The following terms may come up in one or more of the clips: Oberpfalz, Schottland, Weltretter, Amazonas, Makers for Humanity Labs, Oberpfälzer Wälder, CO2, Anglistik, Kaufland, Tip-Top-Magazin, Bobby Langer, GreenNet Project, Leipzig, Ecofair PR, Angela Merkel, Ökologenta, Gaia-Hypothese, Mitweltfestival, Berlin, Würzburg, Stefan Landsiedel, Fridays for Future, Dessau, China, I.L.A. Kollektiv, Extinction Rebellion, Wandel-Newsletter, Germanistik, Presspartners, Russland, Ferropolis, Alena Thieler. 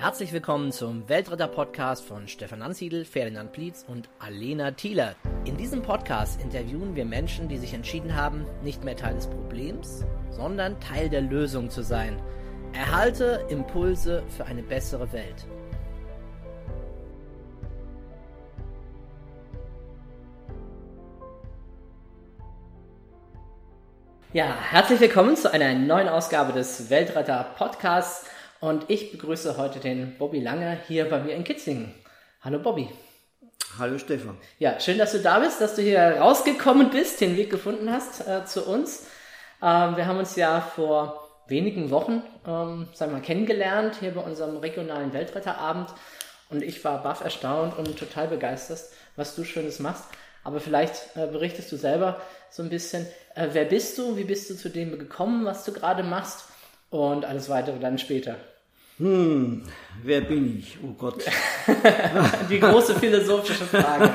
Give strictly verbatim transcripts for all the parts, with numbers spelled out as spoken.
Herzlich willkommen zum Weltretter Podcast von Stefan Landsiedel, Ferdinand Plitz und Alena Thieler. In diesem Podcast interviewen wir Menschen, die sich entschieden haben, nicht mehr Teil des Problems, sondern Teil der Lösung zu sein. Erhalte Impulse für eine bessere Welt. Ja, herzlich willkommen zu einer neuen Ausgabe des Weltretter Podcasts. Und ich begrüße heute den Bobby Langer hier bei mir in Kitzingen. Hallo Bobby. Hallo Stefan. Ja, schön, dass du da bist, dass du hier rausgekommen bist, den Weg gefunden hast äh, zu uns. Ähm, wir haben uns ja vor wenigen Wochen ähm, sagen wir mal, kennengelernt, hier bei unserem regionalen Weltretterabend. Und ich war baff erstaunt und total begeistert, was du Schönes machst. Aber vielleicht äh, berichtest du selber so ein bisschen, äh, wer bist du, wie bist du zu dem gekommen, was du gerade machst? Und alles weitere dann später. Hm, wer bin ich? Oh Gott. Die große philosophische Frage.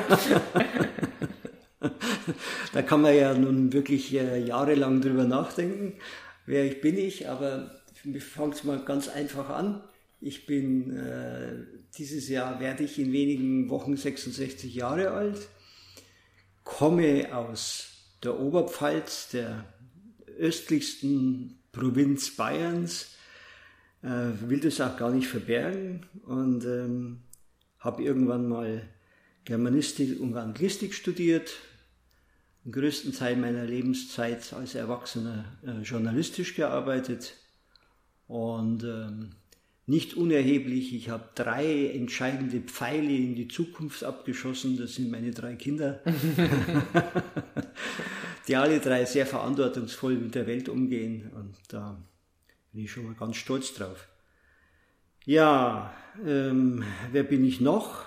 Da kann man ja nun wirklich äh, jahrelang drüber nachdenken, wer ich bin ich, aber ich fange es mal ganz einfach an. Ich bin, äh, dieses Jahr werde ich in wenigen Wochen sechsundsechzig Jahre alt, komme aus der Oberpfalz, der östlichsten Provinz Bayerns, äh, will das auch gar nicht verbergen und ähm, habe irgendwann mal Germanistik und Anglistik studiert, den größten Teil meiner Lebenszeit als Erwachsener äh, journalistisch gearbeitet und ähm, nicht unerheblich, ich habe drei entscheidende Pfeile in die Zukunft abgeschossen, das sind meine drei Kinder, die alle drei sehr verantwortungsvoll mit der Welt umgehen und da bin ich schon mal ganz stolz drauf. Ja, ähm, wer bin ich noch?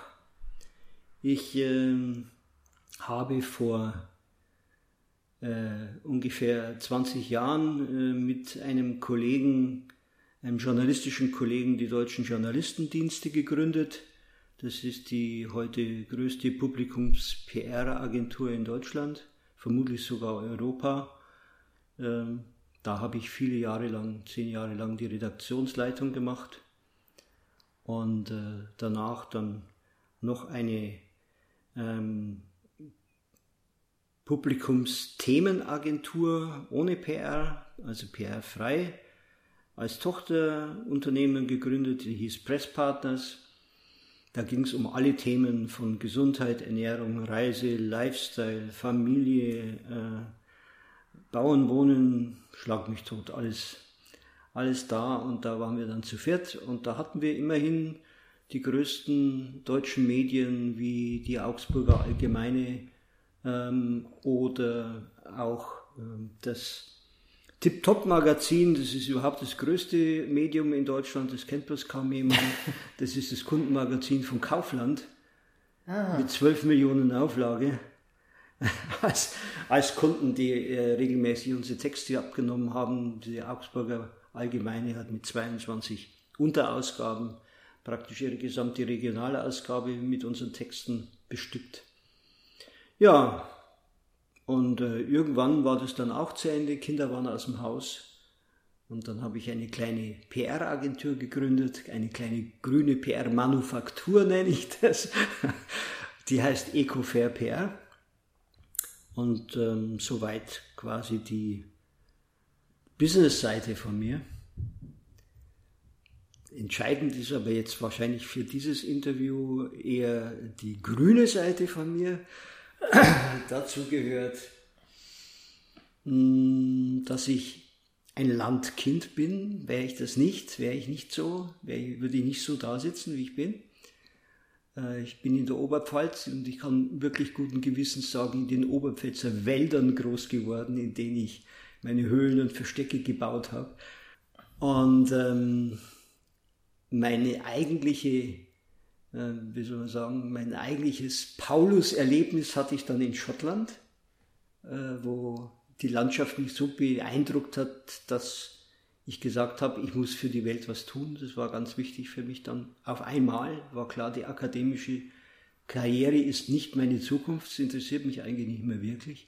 Ich ähm, habe vor äh, ungefähr zwanzig Jahren äh, mit einem Kollegen, einem journalistischen Kollegen, die Deutschen Journalistendienste gegründet. Das ist die heute größte Publikums-P R-Agentur in Deutschland, vermutlich sogar Europa. Ähm, da habe ich viele Jahre lang, zehn Jahre lang die Redaktionsleitung gemacht und äh, danach dann noch eine ähm, Publikumsthemenagentur ohne P R, also P R-frei, als Tochterunternehmen gegründet, die hieß Presspartners. Da ging es um alle Themen von Gesundheit, Ernährung, Reise, Lifestyle, Familie, äh, Bauernwohnen, schlag mich tot, alles, alles da. Und da waren wir dann zu viert und da hatten wir immerhin die größten deutschen Medien wie die Augsburger Allgemeine ähm, oder auch ähm, das Tip-Top-Magazin, das ist überhaupt das größte Medium in Deutschland, das kennt bloß kaum jemand. Das ist das Kundenmagazin von Kaufland ah. mit zwölf Millionen Auflage. Als, als Kunden, die äh, regelmäßig unsere Texte abgenommen haben. Die Augsburger Allgemeine hat mit zweiundzwanzig Unterausgaben praktisch ihre gesamte regionale Ausgabe mit unseren Texten bestückt. Ja. Und äh, irgendwann war das dann auch zu Ende, Kinder waren aus dem Haus und dann habe ich eine kleine P R-Agentur gegründet, eine kleine grüne P R-Manufaktur nenne ich das, die heißt Ecofair P R und ähm, soweit quasi die Business-Seite von mir. Entscheidend ist aber jetzt wahrscheinlich für dieses Interview eher die grüne Seite von mir. Dazu gehört, dass ich ein Landkind bin. Wäre ich das nicht, wäre ich nicht so, ich, würde ich nicht so da sitzen, wie ich bin. Ich bin in der Oberpfalz und ich kann wirklich guten Gewissens sagen, in den Oberpfälzer Wäldern groß geworden, in denen ich meine Höhlen und Verstecke gebaut habe. Und ähm, meine eigentliche Wie soll man sagen, mein eigentliches Paulus-Erlebnis hatte ich dann in Schottland, wo die Landschaft mich so beeindruckt hat, dass ich gesagt habe, ich muss für die Welt was tun. Das war ganz wichtig für mich dann. Auf einmal war klar, die akademische Karriere ist nicht meine Zukunft, es interessiert mich eigentlich nicht mehr wirklich.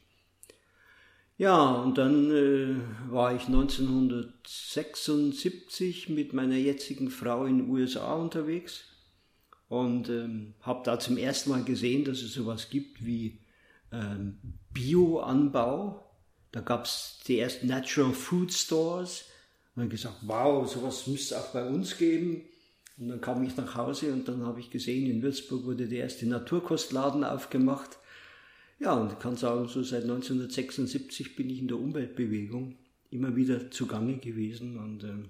Ja, und dann äh, war ich neunzehnhundertsechsundsiebzig mit meiner jetzigen Frau in den U S A unterwegs und ähm, habe da zum ersten Mal gesehen, dass es sowas gibt wie ähm, Bioanbau. Da gab es die ersten Natural Food Stores und dann gesagt, wow, sowas müsste es auch bei uns geben. Und dann kam ich nach Hause und dann habe ich gesehen, in Würzburg wurde der erste Naturkostladen aufgemacht. Ja, und ich kann sagen, so seit neunzehnhundertsechsundsiebzig bin ich in der Umweltbewegung immer wieder zugange gewesen. Und, ähm,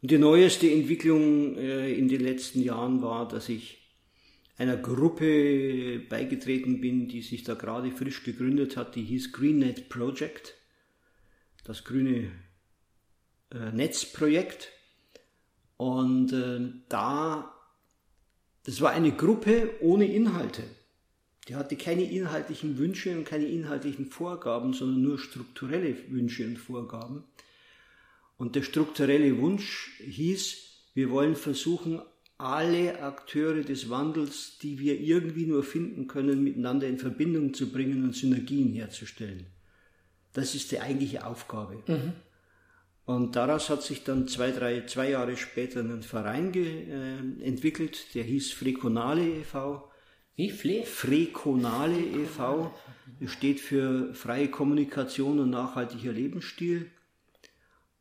und die neueste Entwicklung äh, in den letzten Jahren war, dass ich einer Gruppe beigetreten bin, die sich da gerade frisch gegründet hat, die hieß GreenNet Project, das grüne äh, Netzprojekt. Und äh, da, das war eine Gruppe ohne Inhalte. Die hatte keine inhaltlichen Wünsche und keine inhaltlichen Vorgaben, sondern nur strukturelle Wünsche und Vorgaben. Und der strukturelle Wunsch hieß, wir wollen versuchen, alle Akteure des Wandels, die wir irgendwie nur finden können, miteinander in Verbindung zu bringen und Synergien herzustellen. Das ist die eigentliche Aufgabe. Mhm. Und daraus hat sich dann zwei, drei, zwei Jahre später ein Verein ge- äh, entwickelt, der hieß Frekonale e Fau Wie Fle? Frekonale e Fau steht für freie Kommunikation und nachhaltiger Lebensstil.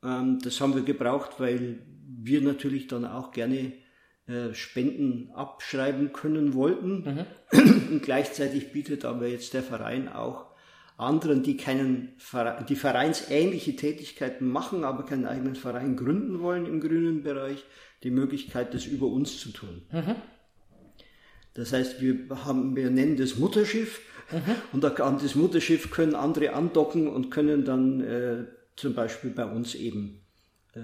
Das haben wir gebraucht, weil wir natürlich dann auch gerne Spenden abschreiben können wollten. Mhm. Und gleichzeitig bietet aber jetzt der Verein auch anderen, die keinen Verein, die vereinsähnliche Tätigkeiten machen, aber keinen eigenen Verein gründen wollen im grünen Bereich, die Möglichkeit, das über uns zu tun. Mhm. Das heißt, wir haben, wir nennen das Mutterschiff, mhm, und an das Mutterschiff können andere andocken und können dann äh, zum Beispiel bei uns eben äh,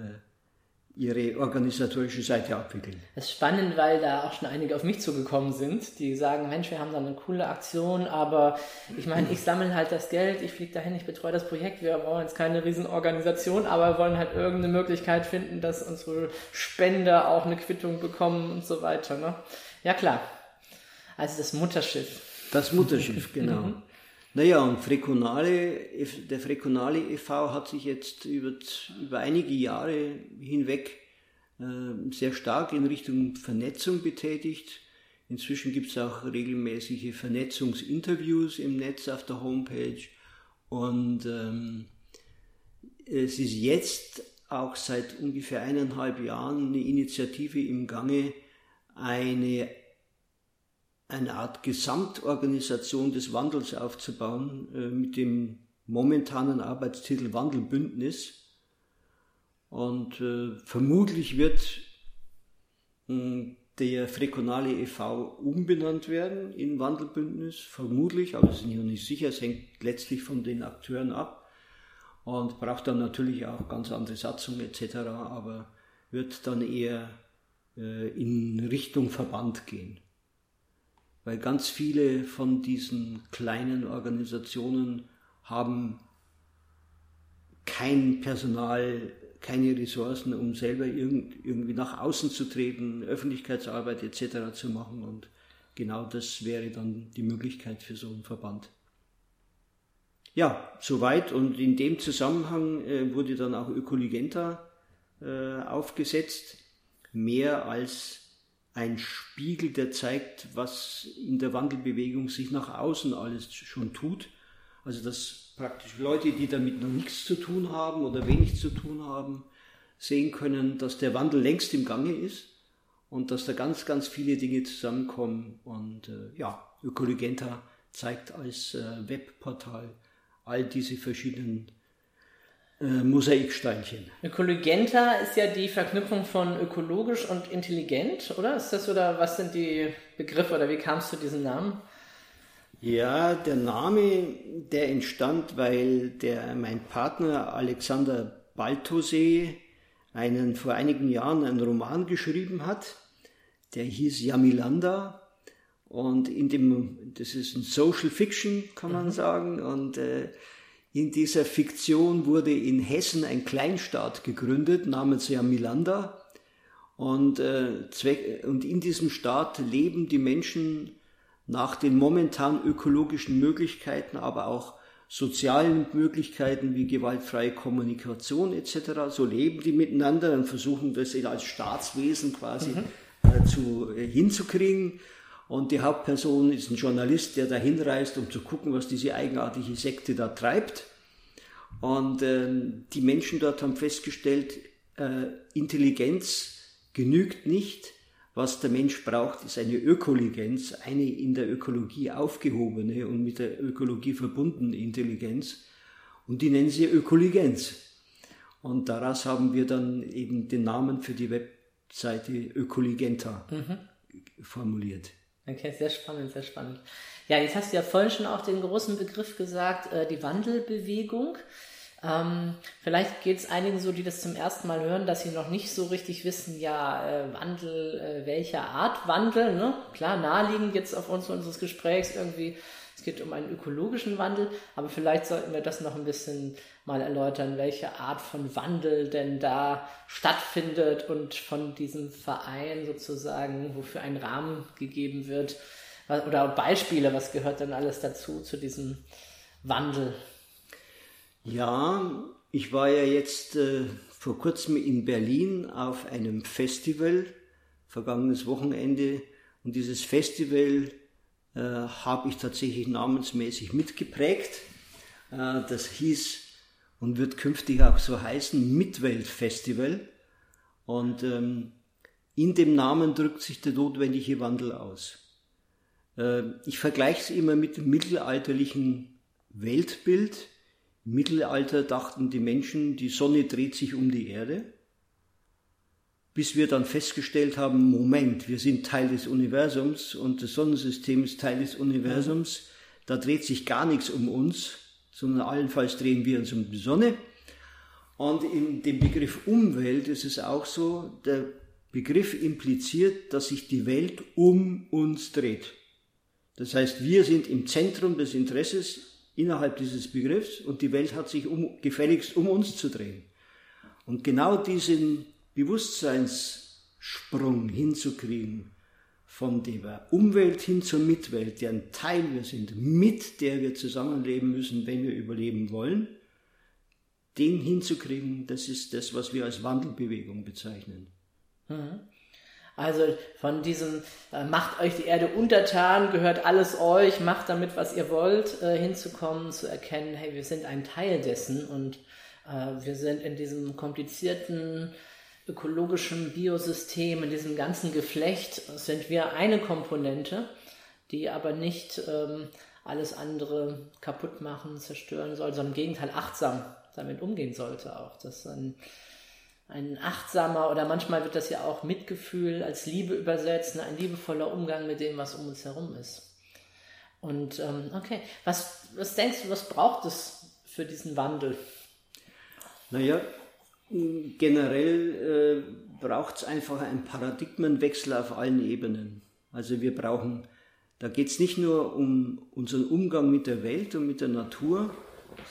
ihre organisatorische Seite abwickeln. Das ist spannend, weil da auch schon einige auf mich zugekommen sind, die sagen, Mensch, wir haben da eine coole Aktion, aber ich meine, ich sammle halt das Geld, ich fliege dahin, ich betreue das Projekt, wir brauchen jetzt keine Riesenorganisation, aber wollen halt irgendeine Möglichkeit finden, dass unsere Spender auch eine Quittung bekommen und so weiter, ne? Ja, klar. Also das Mutterschiff. Das Mutterschiff, genau. Naja, und Frekonale, der Frekonale e Fau hat sich jetzt über, über einige Jahre hinweg äh, sehr stark in Richtung Vernetzung betätigt. Inzwischen gibt es auch regelmäßige Vernetzungsinterviews im Netz auf der Homepage. Und ähm, es ist jetzt auch seit ungefähr eineinhalb Jahren eine Initiative im Gange, eine eine Art Gesamtorganisation des Wandels aufzubauen, äh, mit dem momentanen Arbeitstitel Wandelbündnis. Und äh, vermutlich wird mh, der Frekonale e Fau umbenannt werden in Wandelbündnis, vermutlich, aber es ist noch nicht sicher, es hängt letztlich von den Akteuren ab und braucht dann natürlich auch ganz andere Satzung et cetera, aber wird dann eher äh, in Richtung Verband gehen. Weil ganz viele von diesen kleinen Organisationen haben kein Personal, keine Ressourcen, um selber irgendwie nach außen zu treten, Öffentlichkeitsarbeit et cetera zu machen. Und genau das wäre dann die Möglichkeit für so einen Verband. Ja, soweit. Und in dem Zusammenhang wurde dann auch Ökologenta aufgesetzt, mehr als ein Spiegel, der zeigt, was in der Wandelbewegung sich nach außen alles schon tut. Also dass praktisch Leute, die damit noch nichts zu tun haben oder wenig zu tun haben, sehen können, dass der Wandel längst im Gange ist und dass da ganz, ganz viele Dinge zusammenkommen. Und äh, ja, Ökologenta zeigt als äh, Webportal all diese verschiedenen Äh, Mosaiksteinchen. Ökologenta ist ja die Verknüpfung von ökologisch und intelligent, oder? Ist das, oder was sind die Begriffe oder wie kam es zu diesem Namen? Ja, der Name, der entstand, weil der, mein Partner Alexander Baltosé einen, vor einigen Jahren einen Roman geschrieben hat, der hieß Yamilanda, und in dem, das ist ein Social Fiction, kann man mhm. sagen, und äh, in dieser Fiktion wurde in Hessen ein Kleinstaat gegründet, namens ja Milanda. Und, äh, Zweck, und in diesem Staat leben die Menschen nach den momentan ökologischen Möglichkeiten, aber auch sozialen Möglichkeiten wie gewaltfreie Kommunikation et cetera. So leben die miteinander und versuchen das als Staatswesen quasi mhm. zu, hinzukriegen. Und die Hauptperson ist ein Journalist, der da hinreist, um zu gucken, was diese eigenartige Sekte da treibt. Und äh, die Menschen dort haben festgestellt, äh, Intelligenz genügt nicht. Was der Mensch braucht, ist eine Ökoligenz, eine in der Ökologie aufgehobene und mit der Ökologie verbundene Intelligenz. Und die nennen sie Ökoligenz. Und daraus haben wir dann eben den Namen für die Webseite Ökologenta mhm. formuliert. Okay, sehr spannend, sehr spannend. Ja, jetzt hast du ja vorhin schon auch den großen Begriff gesagt, die Wandelbewegung. Ähm, vielleicht geht es einigen so, die das zum ersten Mal hören, dass sie noch nicht so richtig wissen, ja, äh, Wandel, äh, welcher Art Wandel, ne? Klar, naheliegend jetzt auf uns unseres Gesprächs irgendwie, es geht um einen ökologischen Wandel, aber vielleicht sollten wir das noch ein bisschen mal erläutern, welche Art von Wandel denn da stattfindet und von diesem Verein sozusagen, wofür ein Rahmen gegeben wird, oder Beispiele, was gehört denn alles dazu, zu diesem Wandel? Ja, ich war ja jetzt äh, vor kurzem in Berlin auf einem Festival, vergangenes Wochenende, und dieses Festival äh, habe ich tatsächlich namensmäßig mitgeprägt. Äh, das hieß und wird künftig auch so heißen, Mitweltfestival, und ähm, in dem Namen drückt sich der notwendige Wandel aus. Äh, ich vergleiche es immer mit dem mittelalterlichen Weltbild. Im Mittelalter dachten die Menschen, die Sonne dreht sich um die Erde, bis wir dann festgestellt haben, Moment, wir sind Teil des Universums und das Sonnensystem ist Teil des Universums, da dreht sich gar nichts um uns, sondern allenfalls drehen wir uns um die Sonne. Und in dem Begriff Umwelt ist es auch so, der Begriff impliziert, dass sich die Welt um uns dreht. Das heißt, wir sind im Zentrum des Interesses innerhalb dieses Begriffs und die Welt hat sich um, gefälligst um uns zu drehen. Und genau diesen Bewusstseinssprung hinzukriegen, von der Umwelt hin zur Mitwelt, deren Teil wir sind, mit der wir zusammenleben müssen, wenn wir überleben wollen, den hinzukriegen, das ist das, was wir als Wandelbewegung bezeichnen. Mhm. Also von diesem äh, macht euch die Erde untertan, gehört alles euch, macht damit, was ihr wollt, äh, hinzukommen, zu erkennen, hey, wir sind ein Teil dessen und äh, wir sind in diesem komplizierten ökologischen Biosystem, in diesem ganzen Geflecht, sind wir eine Komponente, die aber nicht ähm, alles andere kaputt machen, zerstören soll, sondern im Gegenteil achtsam damit umgehen sollte auch. Das ist ein Ein achtsamer, oder manchmal wird das ja auch Mitgefühl als Liebe übersetzt, ein liebevoller Umgang mit dem, was um uns herum ist. Und ähm, okay, was, was denkst du, was braucht es für diesen Wandel? Naja, generell äh, braucht es einfach einen Paradigmenwechsel auf allen Ebenen. Also wir brauchen, da geht es nicht nur um unseren Umgang mit der Welt und mit der Natur,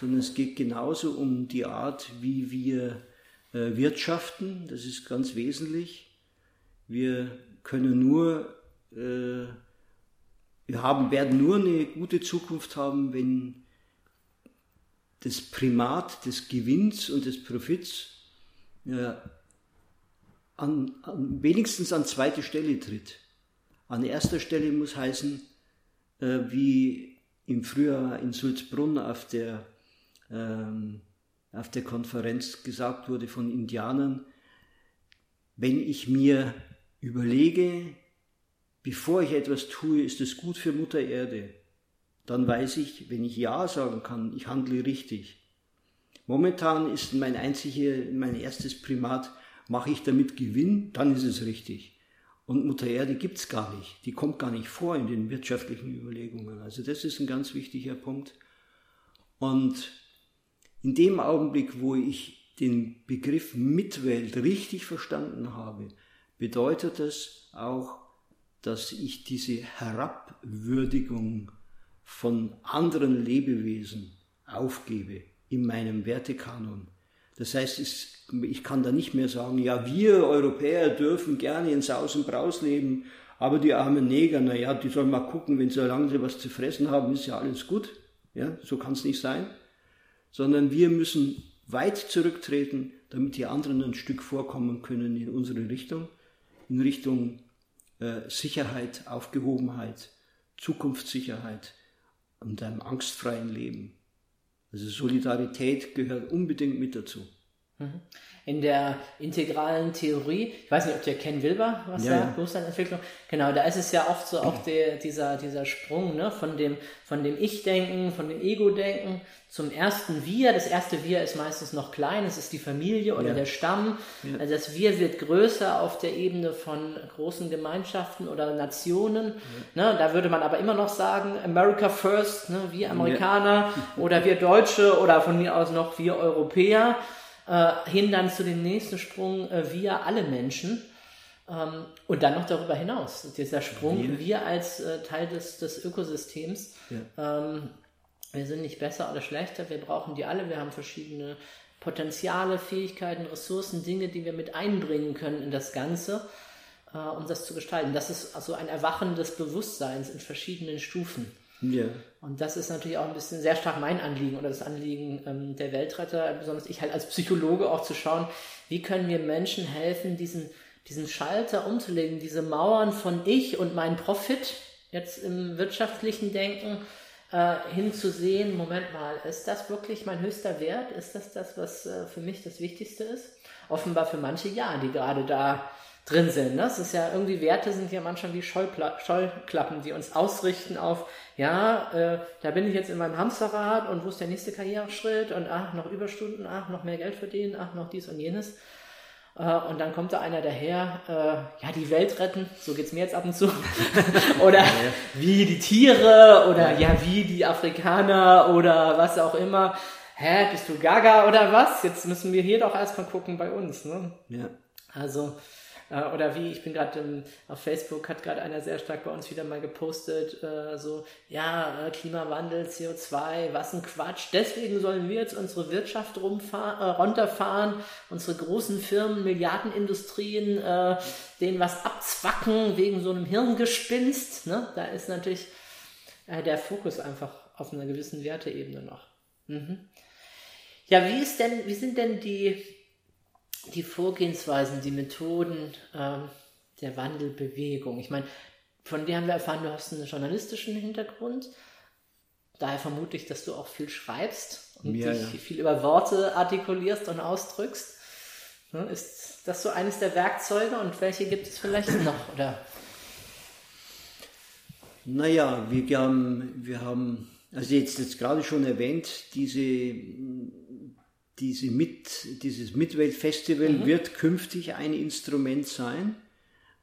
sondern es geht genauso um die Art, wie wir wirtschaften, das ist ganz wesentlich. Wir können nur, äh, wir haben, werden nur eine gute Zukunft haben, wenn das Primat des Gewinns und des Profits äh, an, an, wenigstens an zweite Stelle tritt. An erster Stelle muss heißen, äh, wie im Frühjahr in Sulzbrunn auf der ähm, auf der Konferenz gesagt wurde von Indianern, wenn ich mir überlege, bevor ich etwas tue, ist es gut für Mutter Erde, dann weiß ich, wenn ich Ja sagen kann, ich handle richtig. Momentan ist mein einziges, mein erstes Primat, mache ich damit Gewinn, dann ist es richtig. Und Mutter Erde gibt es gar nicht, die kommt gar nicht vor in den wirtschaftlichen Überlegungen. Also das ist ein ganz wichtiger Punkt. Und in dem Augenblick, wo ich den Begriff Mitwelt richtig verstanden habe, bedeutet das auch, dass ich diese Herabwürdigung von anderen Lebewesen aufgebe in meinem Wertekanon. Das heißt, ich kann da nicht mehr sagen, ja, wir Europäer dürfen gerne in Saus und Braus leben, aber die armen Neger, naja, die sollen mal gucken, wenn sie, solange sie was zu fressen haben, ist ja alles gut. Ja, so kann es nicht sein. Sondern wir müssen weit zurücktreten, damit die anderen ein Stück vorkommen können in unsere Richtung, in Richtung äh, Sicherheit, Aufgehobenheit, Zukunftssicherheit und einem angstfreien Leben. Also Solidarität gehört unbedingt mit dazu. In der integralen Theorie, ich weiß nicht, ob der Ken Wilber was ja, sagt, ja. Bewusstseinsentwicklung, genau, da ist es ja oft so auch der, dieser, dieser Sprung, ne, von dem, von dem Ich-Denken, von dem Ego-Denken zum ersten Wir. Das erste Wir ist meistens noch klein, es ist die Familie oder ja. der Stamm. Ja. Also das Wir wird größer auf der Ebene von großen Gemeinschaften oder Nationen. Ja. Ne, da würde man aber immer noch sagen, America first, ne, wir Amerikaner ja. oder wir Deutsche oder von mir aus noch wir Europäer. Äh, hin dann zu dem nächsten Sprung, äh, wir alle Menschen ähm, und dann noch darüber hinaus. Dieser Sprung, ja. wir als äh, Teil des, des Ökosystems, ja. ähm, wir sind nicht besser oder schlechter, wir brauchen die alle, wir haben verschiedene Potenziale, Fähigkeiten, Ressourcen, Dinge, die wir mit einbringen können in das Ganze, äh, um das zu gestalten. Das ist also ein Erwachen des Bewusstseins in verschiedenen Stufen. Ja. Und das ist natürlich auch ein bisschen sehr stark mein Anliegen oder das Anliegen ähm, der Weltretter, besonders ich halt als Psychologe auch zu schauen, wie können wir Menschen helfen, diesen, diesen Schalter umzulegen, diese Mauern von ich und mein Profit jetzt im wirtschaftlichen Denken äh, hinzusehen, Moment mal, ist das wirklich mein höchster Wert? Ist das das, was äh, für mich das Wichtigste ist? Offenbar für manche ja, die gerade da drin sind. Ne? Das ist ja irgendwie, Werte sind ja manchmal wie Schollpla- Schollklappen, die uns ausrichten auf, ja, äh, da bin ich jetzt in meinem Hamsterrad und wo ist der nächste Karriereschritt und ach, noch Überstunden, ach, noch mehr Geld verdienen, ach, noch dies und jenes. Äh, und dann kommt da einer daher, äh, ja, die Welt retten, so geht's mir jetzt ab und zu. Oder wie die Tiere oder ja, wie die Afrikaner oder was auch immer. Hä, bist du gaga oder was? Jetzt müssen wir hier doch erstmal gucken bei uns. Ne? Ja. Also, oder wie, ich bin gerade auf Facebook, hat gerade einer sehr stark bei uns wieder mal gepostet, äh, so, ja, äh, Klimawandel, C O zwei, was ein Quatsch, deswegen sollen wir jetzt unsere Wirtschaft rumfahren, äh, runterfahren, unsere großen Firmen, Milliardenindustrien, äh, denen was abzwacken wegen so einem Hirngespinst, ne? Da ist natürlich äh, der Fokus einfach auf einer gewissen Werteebene noch. Mhm. Ja, wie ist denn, wie sind denn die... die Vorgehensweisen, die Methoden ähm, der Wandelbewegung. Ich meine, von dir haben wir erfahren, du hast einen journalistischen Hintergrund. Daher vermute ich, dass du auch viel schreibst und ja, dich ja. viel über Worte artikulierst und ausdrückst. Ist das so eines der Werkzeuge und welche gibt es vielleicht noch? Oder? Naja, wir haben, wir haben also jetzt, jetzt gerade schon erwähnt, diese... Diese Mit, dieses Mitweltfestival mhm. wird künftig ein Instrument sein,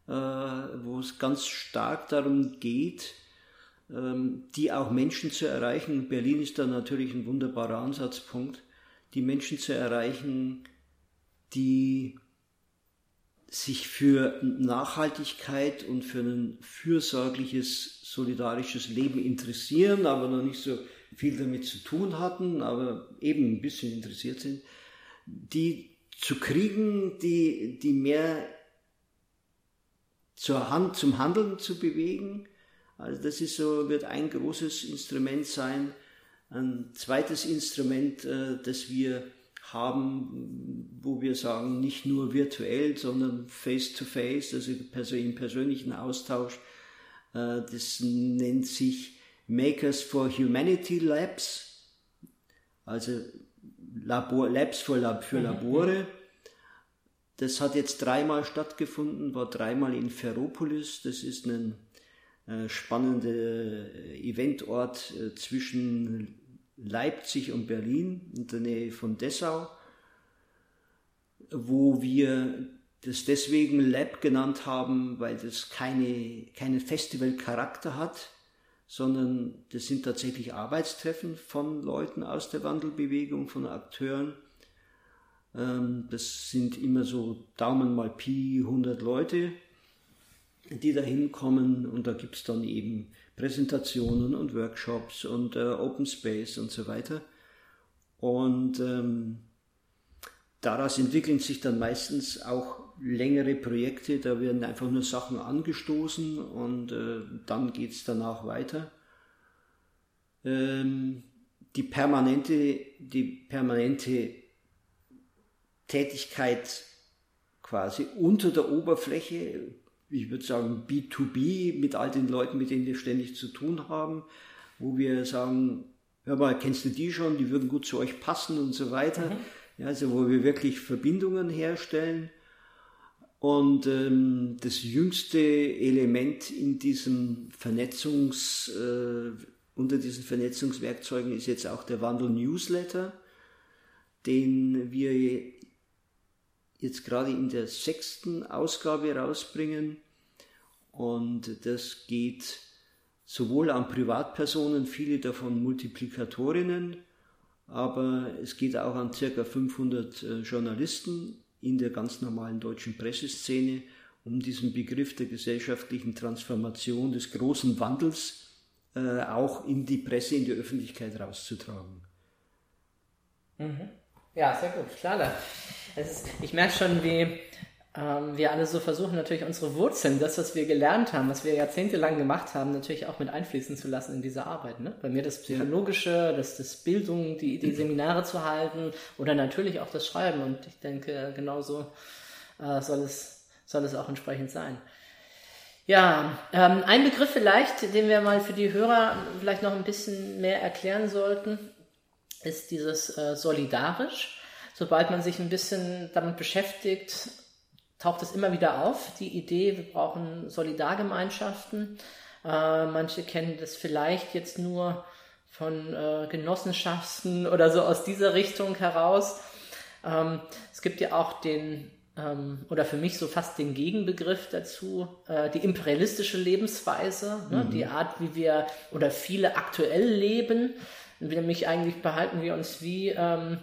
äh, wo es ganz stark darum geht, ähm, die auch Menschen zu erreichen. Berlin ist da natürlich ein wunderbarer Ansatzpunkt, die Menschen zu erreichen, die sich für Nachhaltigkeit und für ein fürsorgliches, solidarisches Leben interessieren, aber noch nicht so viel damit zu tun hatten, aber eben ein bisschen interessiert sind, die zu kriegen, die, die mehr zur Hand, zum Handeln zu bewegen. Also das ist so, wird ein großes Instrument sein. Ein zweites Instrument, das wir haben, wo wir sagen, nicht nur virtuell, sondern face-to-face, also im persönlichen Austausch, das nennt sich Makers for Humanity Labs, also Labor, Labs für, Lab, für Labore. Das hat jetzt dreimal stattgefunden, war dreimal in Ferropolis. Das ist ein äh, spannender Eventort äh, zwischen Leipzig und Berlin, in der Nähe von Dessau, wo wir das deswegen Lab genannt haben, weil das keine, keinen Festivalcharakter hat, sondern das sind tatsächlich Arbeitstreffen von Leuten aus der Wandelbewegung, von Akteuren. Das sind immer so Daumen mal Pi, hundert Leute, die da hinkommen und da gibt es dann eben Präsentationen und Workshops und äh, Open Space und so weiter. Und ähm, daraus entwickeln sich dann meistens auch längere Projekte, da werden einfach nur Sachen angestoßen und äh, dann geht es danach weiter. Ähm, die permanente, die permanente Tätigkeit quasi unter der Oberfläche, ich würde sagen B zwei B, mit all den Leuten, mit denen wir ständig zu tun haben, wo wir sagen, hör mal, kennst du die schon, die würden gut zu euch passen und so weiter. Mhm. Ja, also wo wir wirklich Verbindungen herstellen. Und ähm, das jüngste Element in diesem Vernetzungs, äh, unter diesen Vernetzungswerkzeugen ist jetzt auch der Wandel-Newsletter, den wir jetzt gerade in der sechsten Ausgabe rausbringen. Und das geht sowohl an Privatpersonen, viele davon Multiplikatorinnen, aber es geht auch an ca. fünfhundert äh, Journalisten in der ganz normalen deutschen Presseszene, um diesen Begriff der gesellschaftlichen Transformation, des großen Wandels, äh, auch in die Presse, in die Öffentlichkeit rauszutragen. Mhm. Ja, sehr gut, klar. Es ist, ich merke schon, wie ähm, wir alle so versuchen, natürlich unsere Wurzeln, das, was wir gelernt haben, was wir jahrzehntelang gemacht haben, natürlich auch mit einfließen zu lassen in diese Arbeit. Ne? Bei mir das Psychologische, das, das Bildung, die, die Seminare zu halten oder natürlich auch das Schreiben. Und ich denke, genauso äh, soll es, soll es auch entsprechend sein. Ja, ähm, ein Begriff vielleicht, den wir mal für die Hörer vielleicht noch ein bisschen mehr erklären sollten, ist dieses äh, solidarisch. Sobald man sich ein bisschen damit beschäftigt, taucht es immer wieder auf, die Idee, wir brauchen Solidargemeinschaften. Äh, manche kennen das vielleicht jetzt nur von äh, Genossenschaften oder so aus dieser Richtung heraus. Ähm, es gibt ja auch den, ähm, oder für mich so fast den Gegenbegriff dazu, äh, die imperialistische Lebensweise, ne? Mhm. Die Art, wie wir oder viele aktuell leben. Nämlich eigentlich behalten wir uns wie ähm,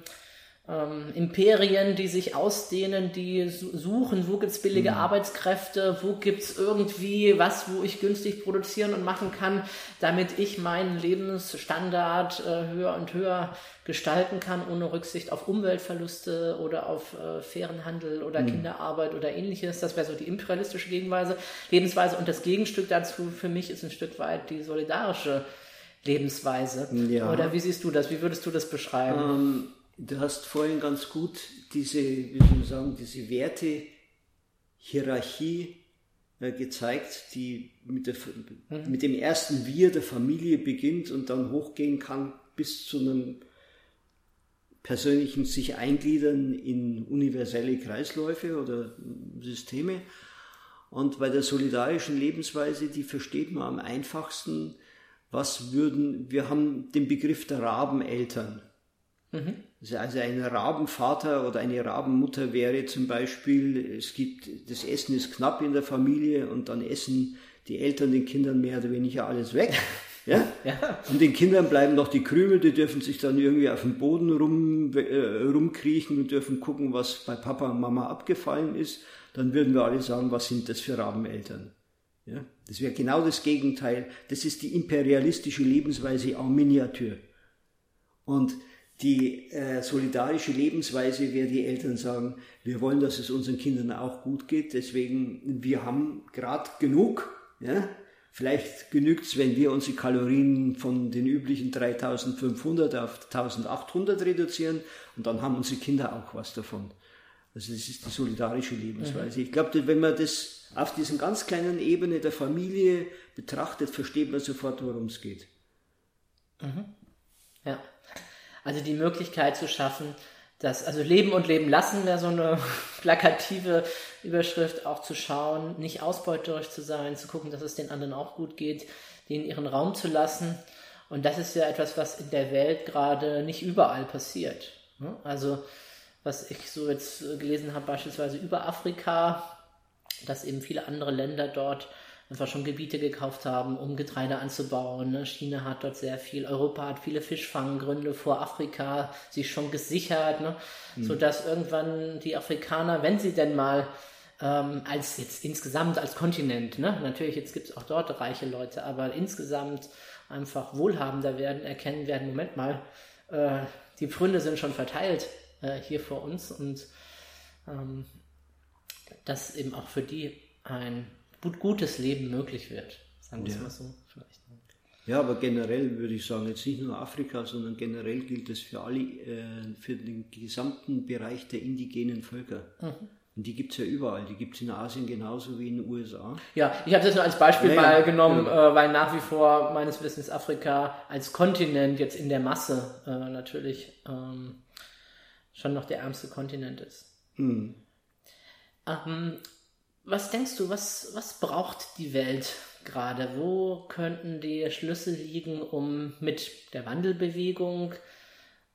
ähm, Imperien, die sich ausdehnen, die su- suchen, wo gibt es billige mhm. Arbeitskräfte, wo gibt es irgendwie was, wo ich günstig produzieren und machen kann, damit ich meinen Lebensstandard äh, höher und höher gestalten kann, ohne Rücksicht auf Umweltverluste oder auf äh, fairen Handel oder mhm. Kinderarbeit oder ähnliches. Das wäre so die imperialistische Gegenweise, Lebensweise. Und das Gegenstück dazu für mich ist ein Stück weit die solidarische Lebensweise. Ja. Oder wie siehst du das? Wie würdest du das beschreiben? Ähm, du hast vorhin ganz gut diese, wie soll man sagen, diese Werte-Hierarchie äh, gezeigt, die mit, der, mhm. mit dem ersten Wir der Familie beginnt und dann hochgehen kann bis zu einem persönlichen sich eingliedern in universelle Kreisläufe oder Systeme. Und bei der solidarischen Lebensweise, die versteht man am einfachsten. Was würden, wir haben den Begriff der Rabeneltern. Mhm. Also ein Rabenvater oder eine Rabenmutter wäre zum Beispiel, es gibt, das Essen ist knapp in der Familie und dann essen die Eltern den Kindern mehr oder weniger alles weg. Ja? Ja. Und den Kindern bleiben noch die Krümel, die dürfen sich dann irgendwie auf dem Boden rum, äh, rumkriechen und dürfen gucken, was bei Papa und Mama abgefallen ist. Dann würden wir alle sagen, was sind das für Rabeneltern? Ja, das wäre genau das Gegenteil. Das ist die imperialistische Lebensweise en Miniatur. Und die äh, solidarische Lebensweise wäre, die Eltern sagen, wir wollen, dass es unseren Kindern auch gut geht, deswegen, wir haben gerade genug. Ja? Vielleicht genügt es, wenn wir unsere Kalorien von den üblichen dreitausendfünfhundert auf eintausendachthundert reduzieren und dann haben unsere Kinder auch was davon. Also das ist die solidarische Lebensweise. Mhm. Ich glaube, wenn man das auf diesen ganz kleinen Ebene der Familie betrachtet, versteht man sofort, worum es geht. Mhm. Ja, also die Möglichkeit zu schaffen, dass, also Leben und Leben lassen wäre so eine plakative Überschrift, auch zu schauen, nicht ausbeuterisch zu sein, zu gucken, dass es den anderen auch gut geht, denen ihren Raum zu lassen. Und das ist ja etwas, was in der Welt gerade nicht überall passiert. Also was ich so jetzt gelesen habe, beispielsweise über Afrika, dass eben viele andere Länder dort einfach schon Gebiete gekauft haben, um Getreide anzubauen. China hat dort sehr viel, Europa hat viele Fischfanggründe vor Afrika sich schon gesichert, ne? Mhm. Sodass irgendwann die Afrikaner, wenn sie denn mal ähm, als jetzt insgesamt als Kontinent, ne? Natürlich jetzt gibt es auch dort reiche Leute, aber insgesamt einfach wohlhabender werden, erkennen werden, Moment mal, äh, die Pfründe sind schon verteilt äh, hier vor uns und ähm, dass eben auch für die ein gut, gutes Leben möglich wird. Sagen wir es mal so vielleicht. Ja, aber generell würde ich sagen, jetzt nicht nur Afrika, sondern generell gilt das für alle, äh, für den gesamten Bereich der indigenen Völker. Mhm. Und die gibt es ja überall. Die gibt es in Asien genauso wie in den U S A. Ja, ich habe das nur als Beispiel ja, mal ja, genommen, ja. Äh, weil nach wie vor meines Wissens Afrika als Kontinent jetzt in der Masse äh, natürlich ähm, schon noch der ärmste Kontinent ist. Mhm. Ähm, was denkst du, was, was braucht die Welt gerade? Wo könnten die Schlüssel liegen, um mit der Wandelbewegung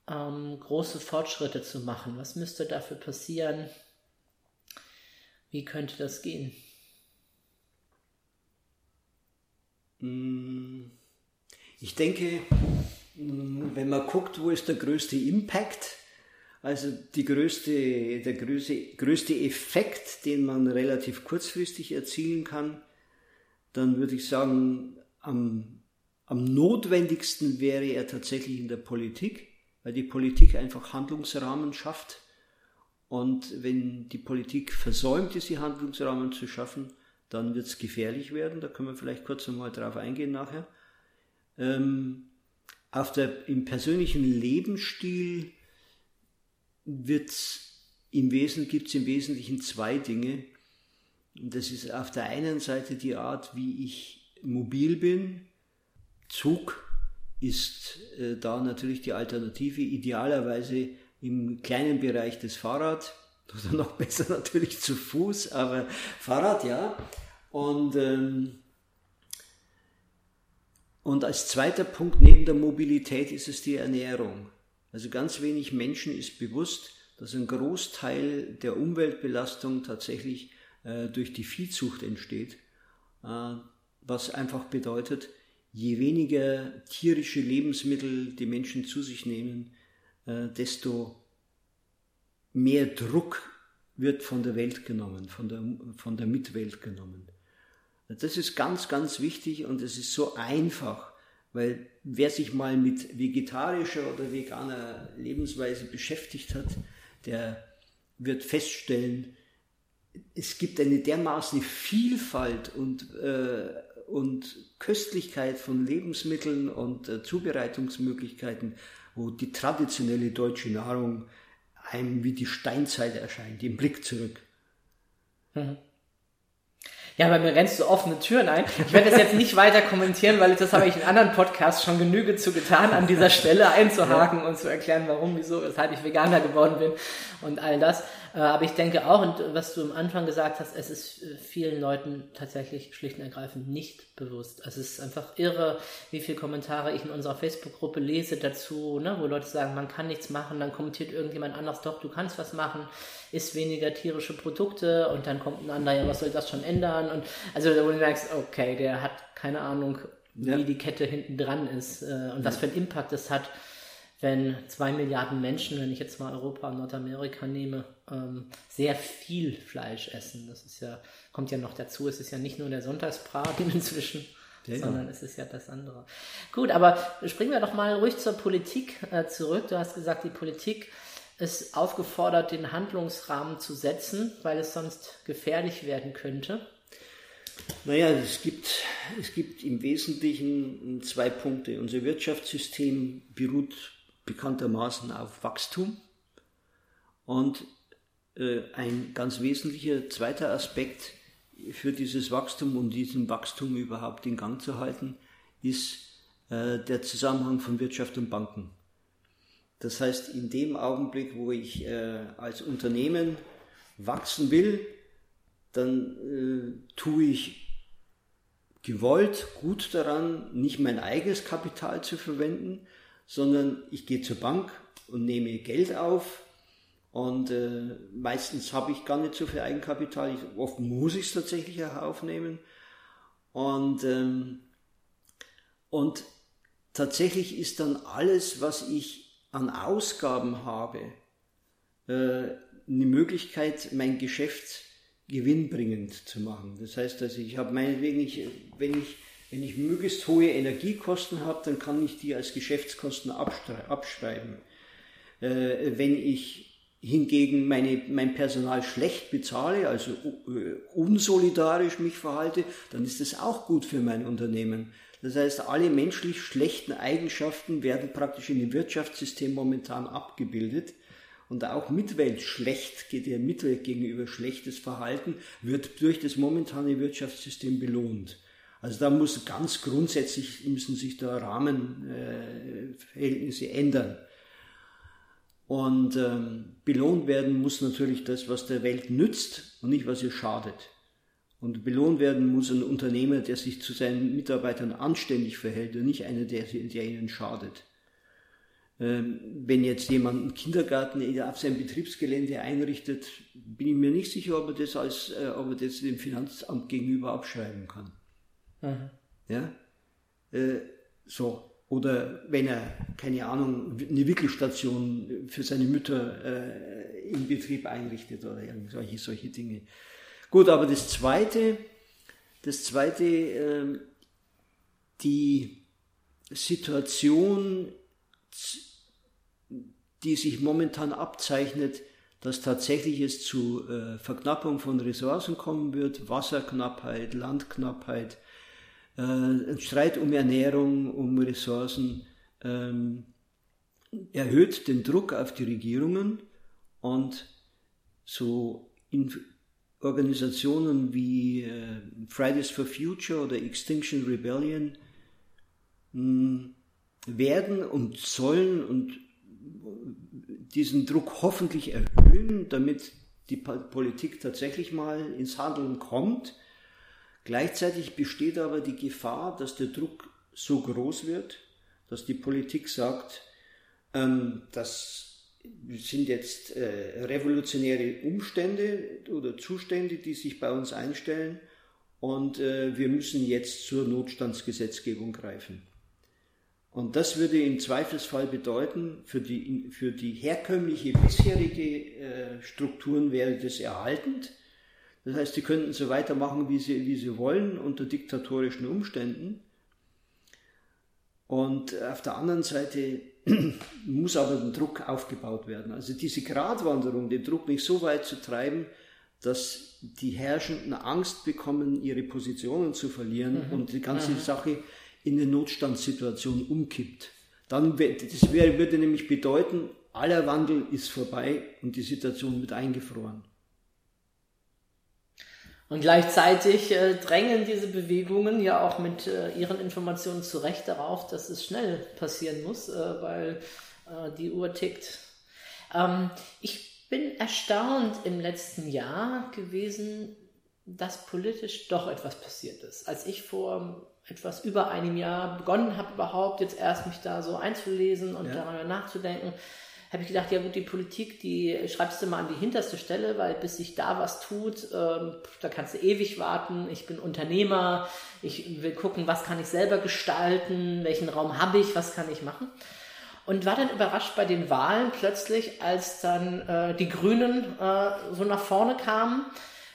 ähm, große Fortschritte zu machen? Was müsste dafür passieren? Wie könnte das gehen? Ich denke, wenn man guckt, wo ist der größte Impact, also die größte, der größte, größte Effekt, den man relativ kurzfristig erzielen kann, dann würde ich sagen, am, am notwendigsten wäre er tatsächlich in der Politik, weil die Politik einfach Handlungsrahmen schafft. Und wenn die Politik versäumt ist, die Handlungsrahmen zu schaffen, dann wird es gefährlich werden. Da können wir vielleicht kurz nochmal drauf eingehen nachher. Ähm, auf der, im persönlichen Lebensstil wird's im Wesen, gibt's im Wesentlichen zwei Dinge. Das ist auf der einen Seite die Art, wie ich mobil bin. Zug ist äh, da natürlich die Alternative. Idealerweise im kleinen Bereich des Fahrrad, oder noch besser natürlich zu Fuß, aber Fahrrad, ja. Und, ähm, und als zweiter Punkt neben der Mobilität ist es die Ernährung. Also ganz wenig Menschen ist bewusst, dass ein Großteil der Umweltbelastung tatsächlich äh, durch die Viehzucht entsteht, äh, was einfach bedeutet, je weniger tierische Lebensmittel die Menschen zu sich nehmen, desto mehr Druck wird von der Welt genommen, von der, von der Mitwelt genommen. Das ist ganz, ganz wichtig und es ist so einfach, weil wer sich mal mit vegetarischer oder veganer Lebensweise beschäftigt hat, der wird feststellen, es gibt eine dermaßen Vielfalt und, äh, und Köstlichkeit von Lebensmitteln und äh, Zubereitungsmöglichkeiten, wo die traditionelle deutsche Nahrung einem wie die Steinzeit erscheint, im Blick zurück. Mhm. Ja, bei mir rennst du offene Türen ein. Ich werde das jetzt nicht weiter kommentieren, weil das habe ich in anderen Podcasts schon Genüge zu getan, an dieser Stelle einzuhaken und zu erklären, warum, wieso, weshalb ich Veganer geworden bin und all das. Aber ich denke auch, und was du am Anfang gesagt hast, es ist vielen Leuten tatsächlich schlicht und ergreifend nicht bewusst. Es ist einfach irre, wie viele Kommentare ich in unserer Facebook-Gruppe lese dazu, ne, wo Leute sagen, man kann nichts machen, dann kommentiert irgendjemand anders, doch, du kannst was machen, isst weniger tierische Produkte und dann kommt ein anderer, ja, was soll das schon ändern? Und also wo du merkst, okay, der hat keine Ahnung, wie ja. die Kette hinten dran ist äh, und ja. was für einen Impact das hat, wenn zwei Milliarden Menschen, wenn ich jetzt mal Europa und Nordamerika nehme, ähm, sehr viel Fleisch essen. Das ist ja, kommt ja noch dazu, es ist ja nicht nur der Sonntagsbraten inzwischen, ja. sondern es ist ja das andere. Gut, aber springen wir doch mal ruhig zur Politik äh, zurück. Du hast gesagt, die Politik ist aufgefordert, den Handlungsrahmen zu setzen, weil es sonst gefährlich werden könnte. Naja, es gibt, es gibt im Wesentlichen zwei Punkte. Unser Wirtschaftssystem beruht bekanntermaßen auf Wachstum. Und äh, ein ganz wesentlicher zweiter Aspekt für dieses Wachstum, um diesen Wachstum überhaupt in Gang zu halten, ist äh, der Zusammenhang von Wirtschaft und Banken. Das heißt, in dem Augenblick, wo ich äh, als Unternehmen wachsen will, dann äh, tue ich gewollt gut daran, nicht mein eigenes Kapital zu verwenden, sondern ich gehe zur Bank und nehme Geld auf und äh, meistens habe ich gar nicht so viel Eigenkapital, ich, oft muss ich es tatsächlich auch aufnehmen und, ähm, und tatsächlich ist dann alles, was ich an Ausgaben habe, äh, eine Möglichkeit, mein Geschäft gewinnbringend zu machen. Das heißt, also ich habe meinetwegen, ich, wenn ich Wenn ich möglichst hohe Energiekosten habe, dann kann ich die als Geschäftskosten abschreiben. Äh, wenn ich hingegen meine, mein Personal schlecht bezahle, also uh, unsolidarisch mich verhalte, dann ist das auch gut für mein Unternehmen. Das heißt, alle menschlich schlechten Eigenschaften werden praktisch in dem Wirtschaftssystem momentan abgebildet. Und auch Mitwelt schlecht, der Mitwelt gegenüber schlechtes Verhalten wird durch das momentane Wirtschaftssystem belohnt. Also da muss ganz grundsätzlich müssen sich da Rahmenverhältnisse ändern. Und ähm, belohnt werden muss natürlich das, was der Welt nützt und nicht, was ihr schadet. Und belohnt werden muss ein Unternehmer, der sich zu seinen Mitarbeitern anständig verhält und nicht einer, der, der ihnen schadet. Wenn jetzt jemand einen Kindergarten auf seinem Betriebsgelände einrichtet, bin ich mir nicht sicher, ob er das, als, ob er das dem Finanzamt gegenüber abschreiben kann. Mhm. Ja? Äh, so. Oder wenn er, keine Ahnung, eine Wickelstation für seine Mütter äh, im Betrieb einrichtet oder solche, solche Dinge. Gut, aber das Zweite, das Zweite, äh, die Situation, die sich momentan abzeichnet, dass tatsächlich es zu äh, Verknappung von Ressourcen kommen wird, Wasserknappheit, Landknappheit, äh, ein Streit um Ernährung, um Ressourcen, ähm, erhöht den Druck auf die Regierungen und so in Organisationen wie äh, Fridays for Future oder Extinction Rebellion mh, werden und sollen und diesen Druck hoffentlich erhöhen, damit die Politik tatsächlich mal ins Handeln kommt. Gleichzeitig besteht aber die Gefahr, dass der Druck so groß wird, dass die Politik sagt, ähm, das sind jetzt äh, revolutionäre Umstände oder Zustände, die sich bei uns einstellen und äh, wir müssen jetzt zur Notstandsgesetzgebung greifen. Und das würde im Zweifelsfall bedeuten, für die, für die herkömmliche bisherige äh, Strukturen wäre das erhaltend. Das heißt, sie könnten so weitermachen, wie sie, wie sie wollen, unter diktatorischen Umständen. Und auf der anderen Seite muss aber der Druck aufgebaut werden. Also diese Gratwanderung, den Druck nicht so weit zu treiben, dass die Herrschenden Angst bekommen, ihre Positionen zu verlieren mhm. und die ganze mhm. Sache in eine Notstandssituation umkippt. Dann das wäre, würde nämlich bedeuten, aller Wandel ist vorbei und die Situation wird eingefroren. Und gleichzeitig äh, drängen diese Bewegungen ja auch mit äh, ihren Informationen zu Recht darauf, dass es schnell passieren muss, äh, weil äh, die Uhr tickt. Ähm, ich bin erstaunt im letzten Jahr gewesen, dass politisch doch etwas passiert ist. Als ich vor etwas über einem Jahr begonnen habe überhaupt, jetzt erst mich da so einzulesen und ja. darüber nachzudenken, habe ich gedacht, ja gut, die Politik, die schreibst du mal an die hinterste Stelle, weil bis sich da was tut, äh, da kannst du ewig warten. Ich bin Unternehmer, ich will gucken, was kann ich selber gestalten, welchen Raum habe ich, was kann ich machen. Und war dann überrascht bei den Wahlen plötzlich, als dann äh, die Grünen äh, so nach vorne kamen,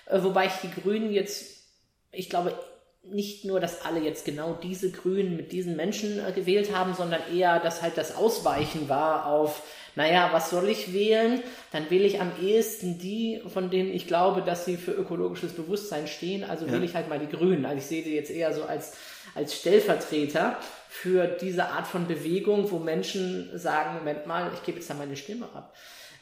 äh, wobei ich die Grünen jetzt, ich glaube, nicht nur, dass alle jetzt genau diese Grünen mit diesen Menschen gewählt haben, sondern eher, dass halt das Ausweichen war auf, naja, was soll ich wählen? Dann wähle ich am ehesten die, von denen ich glaube, dass sie für ökologisches Bewusstsein stehen, also ja. wähle ich halt mal die Grünen. Also ich sehe die jetzt eher so als, als Stellvertreter für diese Art von Bewegung, wo Menschen sagen, Moment mal, ich gebe jetzt da meine Stimme ab.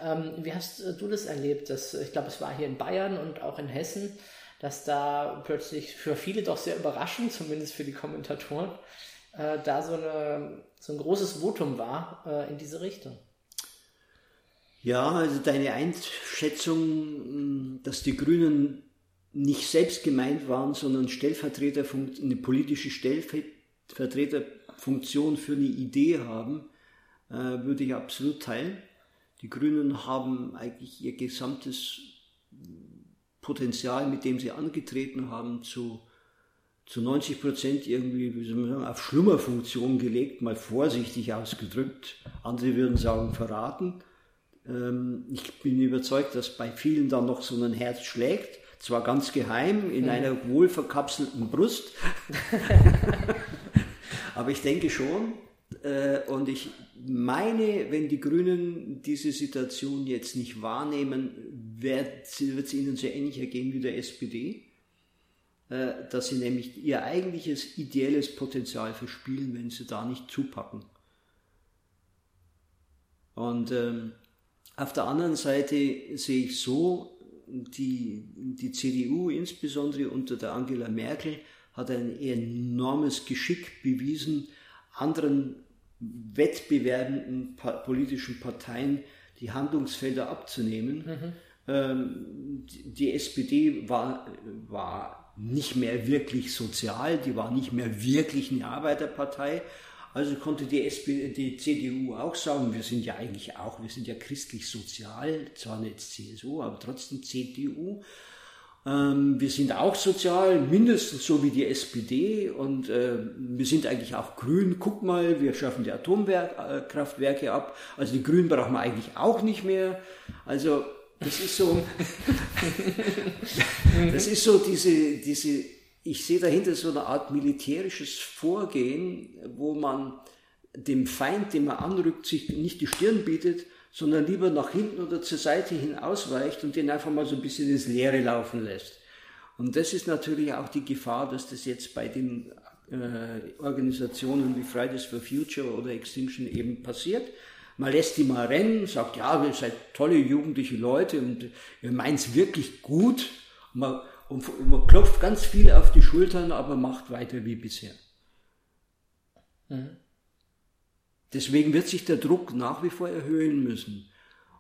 Ähm, wie hast du das erlebt? Das, ich glaube, es war hier in Bayern und auch in Hessen, dass da plötzlich für viele doch sehr überraschend, zumindest für die Kommentatoren, äh, da so, eine, so ein großes Votum war äh, in diese Richtung. Ja, also deine Einschätzung, dass die Grünen nicht selbst gemeint waren, sondern Stellvertreterfunktion, eine politische Stellvertreterfunktion für eine Idee haben, äh, würde ich absolut teilen. Die Grünen haben eigentlich ihr gesamtes Potenzial, mit dem sie angetreten haben, zu, zu neunzig Prozent irgendwie, wie soll man sagen, auf Schlummerfunktion gelegt, mal vorsichtig ausgedrückt. Andere würden sagen, verraten. Ähm, ich bin überzeugt, dass bei vielen dann noch so ein Herz schlägt, zwar ganz geheim, in mhm. einer wohlverkapselten Brust, aber ich denke schon. Äh, und ich meine, wenn die Grünen diese Situation jetzt nicht wahrnehmen, wird es ihnen sehr ähnlich ergehen wie der S P D. dass sie nämlich ihr eigentliches ideelles Potenzial verspielen, wenn sie da nicht zupacken. Und ähm, auf der anderen Seite sehe ich so, die, die C D U insbesondere unter der Angela Merkel hat ein enormes Geschick bewiesen, anderen wettbewerbenden politischen Parteien die Handlungsfelder abzunehmen. Mhm. Ähm, die S P D war, war nicht mehr wirklich sozial, die war nicht mehr wirklich eine Arbeiterpartei. Also konnte die, S P D, die C D U auch sagen, wir sind ja eigentlich auch, wir sind ja christlich-sozial, zwar nicht C S U, aber trotzdem C D U. Ähm, wir sind auch sozial, mindestens so wie die S P D, und äh, wir sind eigentlich auch grün. Guck mal, wir schaffen die Atomkraftwerke äh, ab. Also die Grünen brauchen wir eigentlich auch nicht mehr. Also das ist so, das ist so diese, diese, ich sehe dahinter so eine Art militärisches Vorgehen, wo man dem Feind, den man anrückt, sich nicht die Stirn bietet, sondern lieber nach hinten oder zur Seite hin ausweicht und den einfach mal so ein bisschen ins Leere laufen lässt. Und das ist natürlich auch die Gefahr, dass das jetzt bei den äh, Organisationen wie Fridays for Future oder Extinction eben passiert. Man lässt die mal rennen, sagt, ja, ihr seid tolle jugendliche Leute und ihr meint's wirklich gut. Und man, und man klopft ganz viel auf die Schultern, aber macht weiter wie bisher. Mhm. Deswegen wird sich der Druck nach wie vor erhöhen müssen.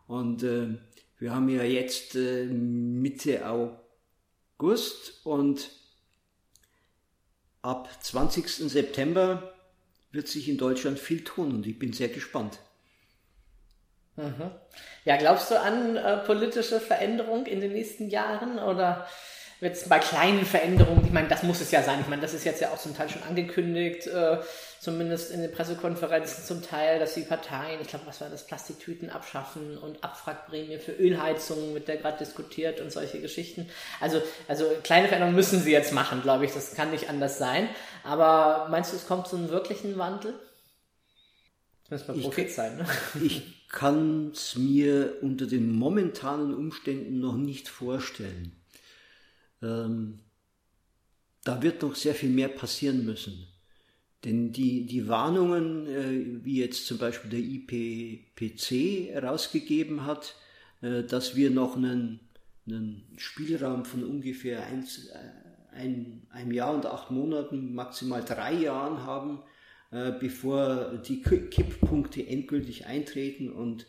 Und äh, wir haben ja jetzt äh, Mitte August, und ab zwanzigsten September wird sich in Deutschland viel tun, und ich bin sehr gespannt. Mhm. Ja, glaubst du an äh, politische Veränderung in den nächsten Jahren, oder wird es bei kleinen Veränderungen, ich meine, das muss es ja sein, ich meine, das ist jetzt ja auch zum Teil schon angekündigt, äh, zumindest in den Pressekonferenzen zum Teil, dass die Parteien, ich glaube, was war das, Plastiktüten abschaffen und Abwrackprämie für Ölheizungen, mit der gerade diskutiert, und solche Geschichten. Also, also kleine Veränderungen müssen sie jetzt machen, glaube ich, das kann nicht anders sein. Aber meinst du, es kommt zu einem wirklichen Wandel? Das muss man Prophet sein, ne? Ich kann es mir unter den momentanen Umständen noch nicht vorstellen. Ähm, da wird noch sehr viel mehr passieren müssen. Denn die, die Warnungen, äh, wie jetzt zum Beispiel der I P C C herausgegeben hat, äh, dass wir noch einen, einen Spielraum von ungefähr ein, ein, einem Jahr und acht Monaten, maximal drei Jahren haben, äh, bevor die Kipppunkte endgültig eintreten und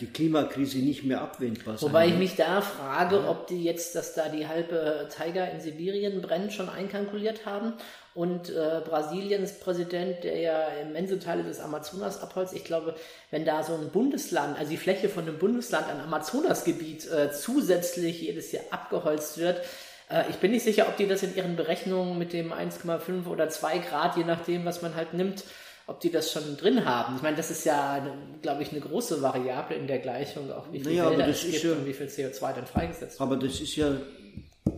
die Klimakrise nicht mehr abwendbar sein. Wobei ich mich da frage, ja, ob die jetzt, dass da die halbe Taiga in Sibirien brennt, schon einkalkuliert haben. Und äh, Brasiliens Präsident, der ja immense Teile des Amazonas abholzt, ich glaube, wenn da so ein Bundesland, also die Fläche von einem Bundesland an Amazonasgebiet äh, zusätzlich jedes Jahr abgeholzt wird, äh, ich bin nicht sicher, ob die das in ihren Berechnungen mit dem eins Komma fünf oder zwei Grad, je nachdem, was man halt nimmt, ob die das schon drin haben. Ich meine, das ist ja, glaube ich, eine große Variable in der Gleichung, auch wie viel naja, Wälder es gibt ja, und wie viel C O zwei dann freigesetzt wird. Aber das ist ja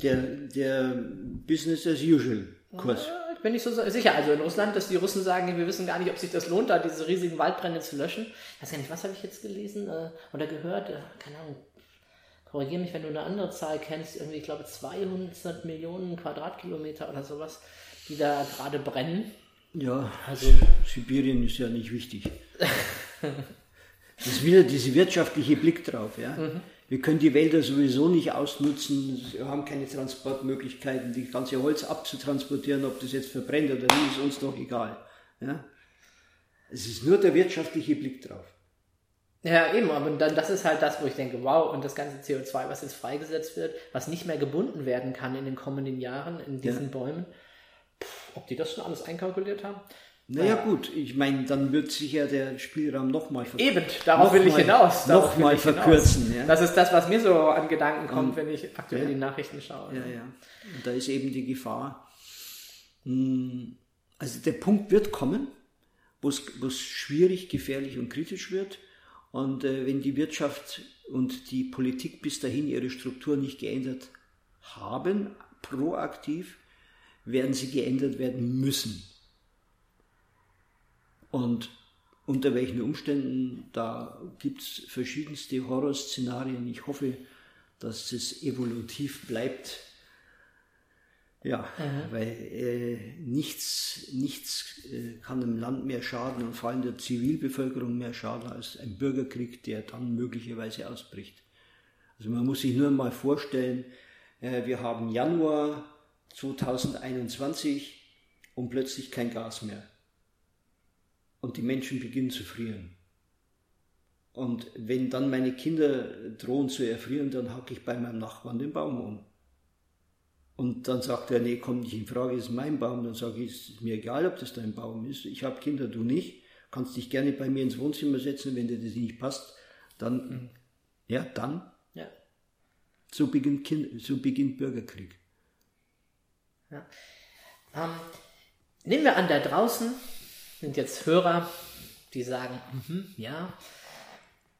der, der Business-as-usual-Kurs. Ja, ich bin nicht so sicher. Also in Russland, dass die Russen sagen, wir wissen gar nicht, ob sich das lohnt, da diese riesigen Waldbrände zu löschen. Ich weiß gar nicht, was habe ich jetzt gelesen oder gehört? Keine Ahnung. Korrigiere mich, wenn du eine andere Zahl kennst. Irgendwie, ich glaube, zweihundert Millionen Quadratkilometer oder sowas, die da gerade brennen. Ja, also Sibirien ist ja nicht wichtig. Das ist wieder dieser wirtschaftliche Blick drauf. Ja? Mhm. Wir können die Wälder sowieso nicht ausnutzen, wir haben keine Transportmöglichkeiten, das ganze Holz abzutransportieren, ob das jetzt verbrennt oder nicht, ist uns doch egal. Ja? Es ist nur der wirtschaftliche Blick drauf. Ja, eben, aber dann, das ist halt das, wo ich denke, wow, und das ganze C O zwei, was jetzt freigesetzt wird, was nicht mehr gebunden werden kann in den kommenden Jahren, in diesen ja. Bäumen, ob die das schon alles einkalkuliert haben? Naja, äh, gut, ich meine, dann wird sich ja der Spielraum nochmal verkürzen. Eben, darauf will ich hinaus. Nochmal verkürzen. Ja. Das ist das, was mir so an Gedanken kommt, um, wenn ich aktuell ja. die Nachrichten schaue. Ja, ja, ja. Und da ist eben die Gefahr. Also der Punkt wird kommen, wo es schwierig, gefährlich und kritisch wird. Und äh, wenn die Wirtschaft und die Politik bis dahin ihre Struktur nicht geändert haben, proaktiv, werden sie geändert werden müssen. Und unter welchen Umständen, da gibt es verschiedenste Horrorszenarien. Ich hoffe, dass es evolutiv bleibt. Ja, mhm. weil äh, nichts, nichts äh, kann dem Land mehr schaden und vor allem der Zivilbevölkerung mehr schaden als ein Bürgerkrieg, der dann möglicherweise ausbricht. Also man muss sich nur mal vorstellen, äh, wir haben Januar zwanzig einundzwanzig und plötzlich kein Gas mehr. Und die Menschen beginnen zu frieren. Und wenn dann meine Kinder drohen zu erfrieren, dann hacke ich bei meinem Nachbarn den Baum um. Und dann sagt er, nee, kommt nicht in Frage, ist mein Baum. Dann sage ich, ist mir egal, ob das dein Baum ist. Ich habe Kinder, du nicht. Kannst dich gerne bei mir ins Wohnzimmer setzen, wenn dir das nicht passt. Dann, mhm. ja, dann. Ja. So beginnt, kind, so beginnt Bürgerkrieg. Ja. Ähm, nehmen wir an, da draußen sind jetzt Hörer, die sagen, mhm, ja,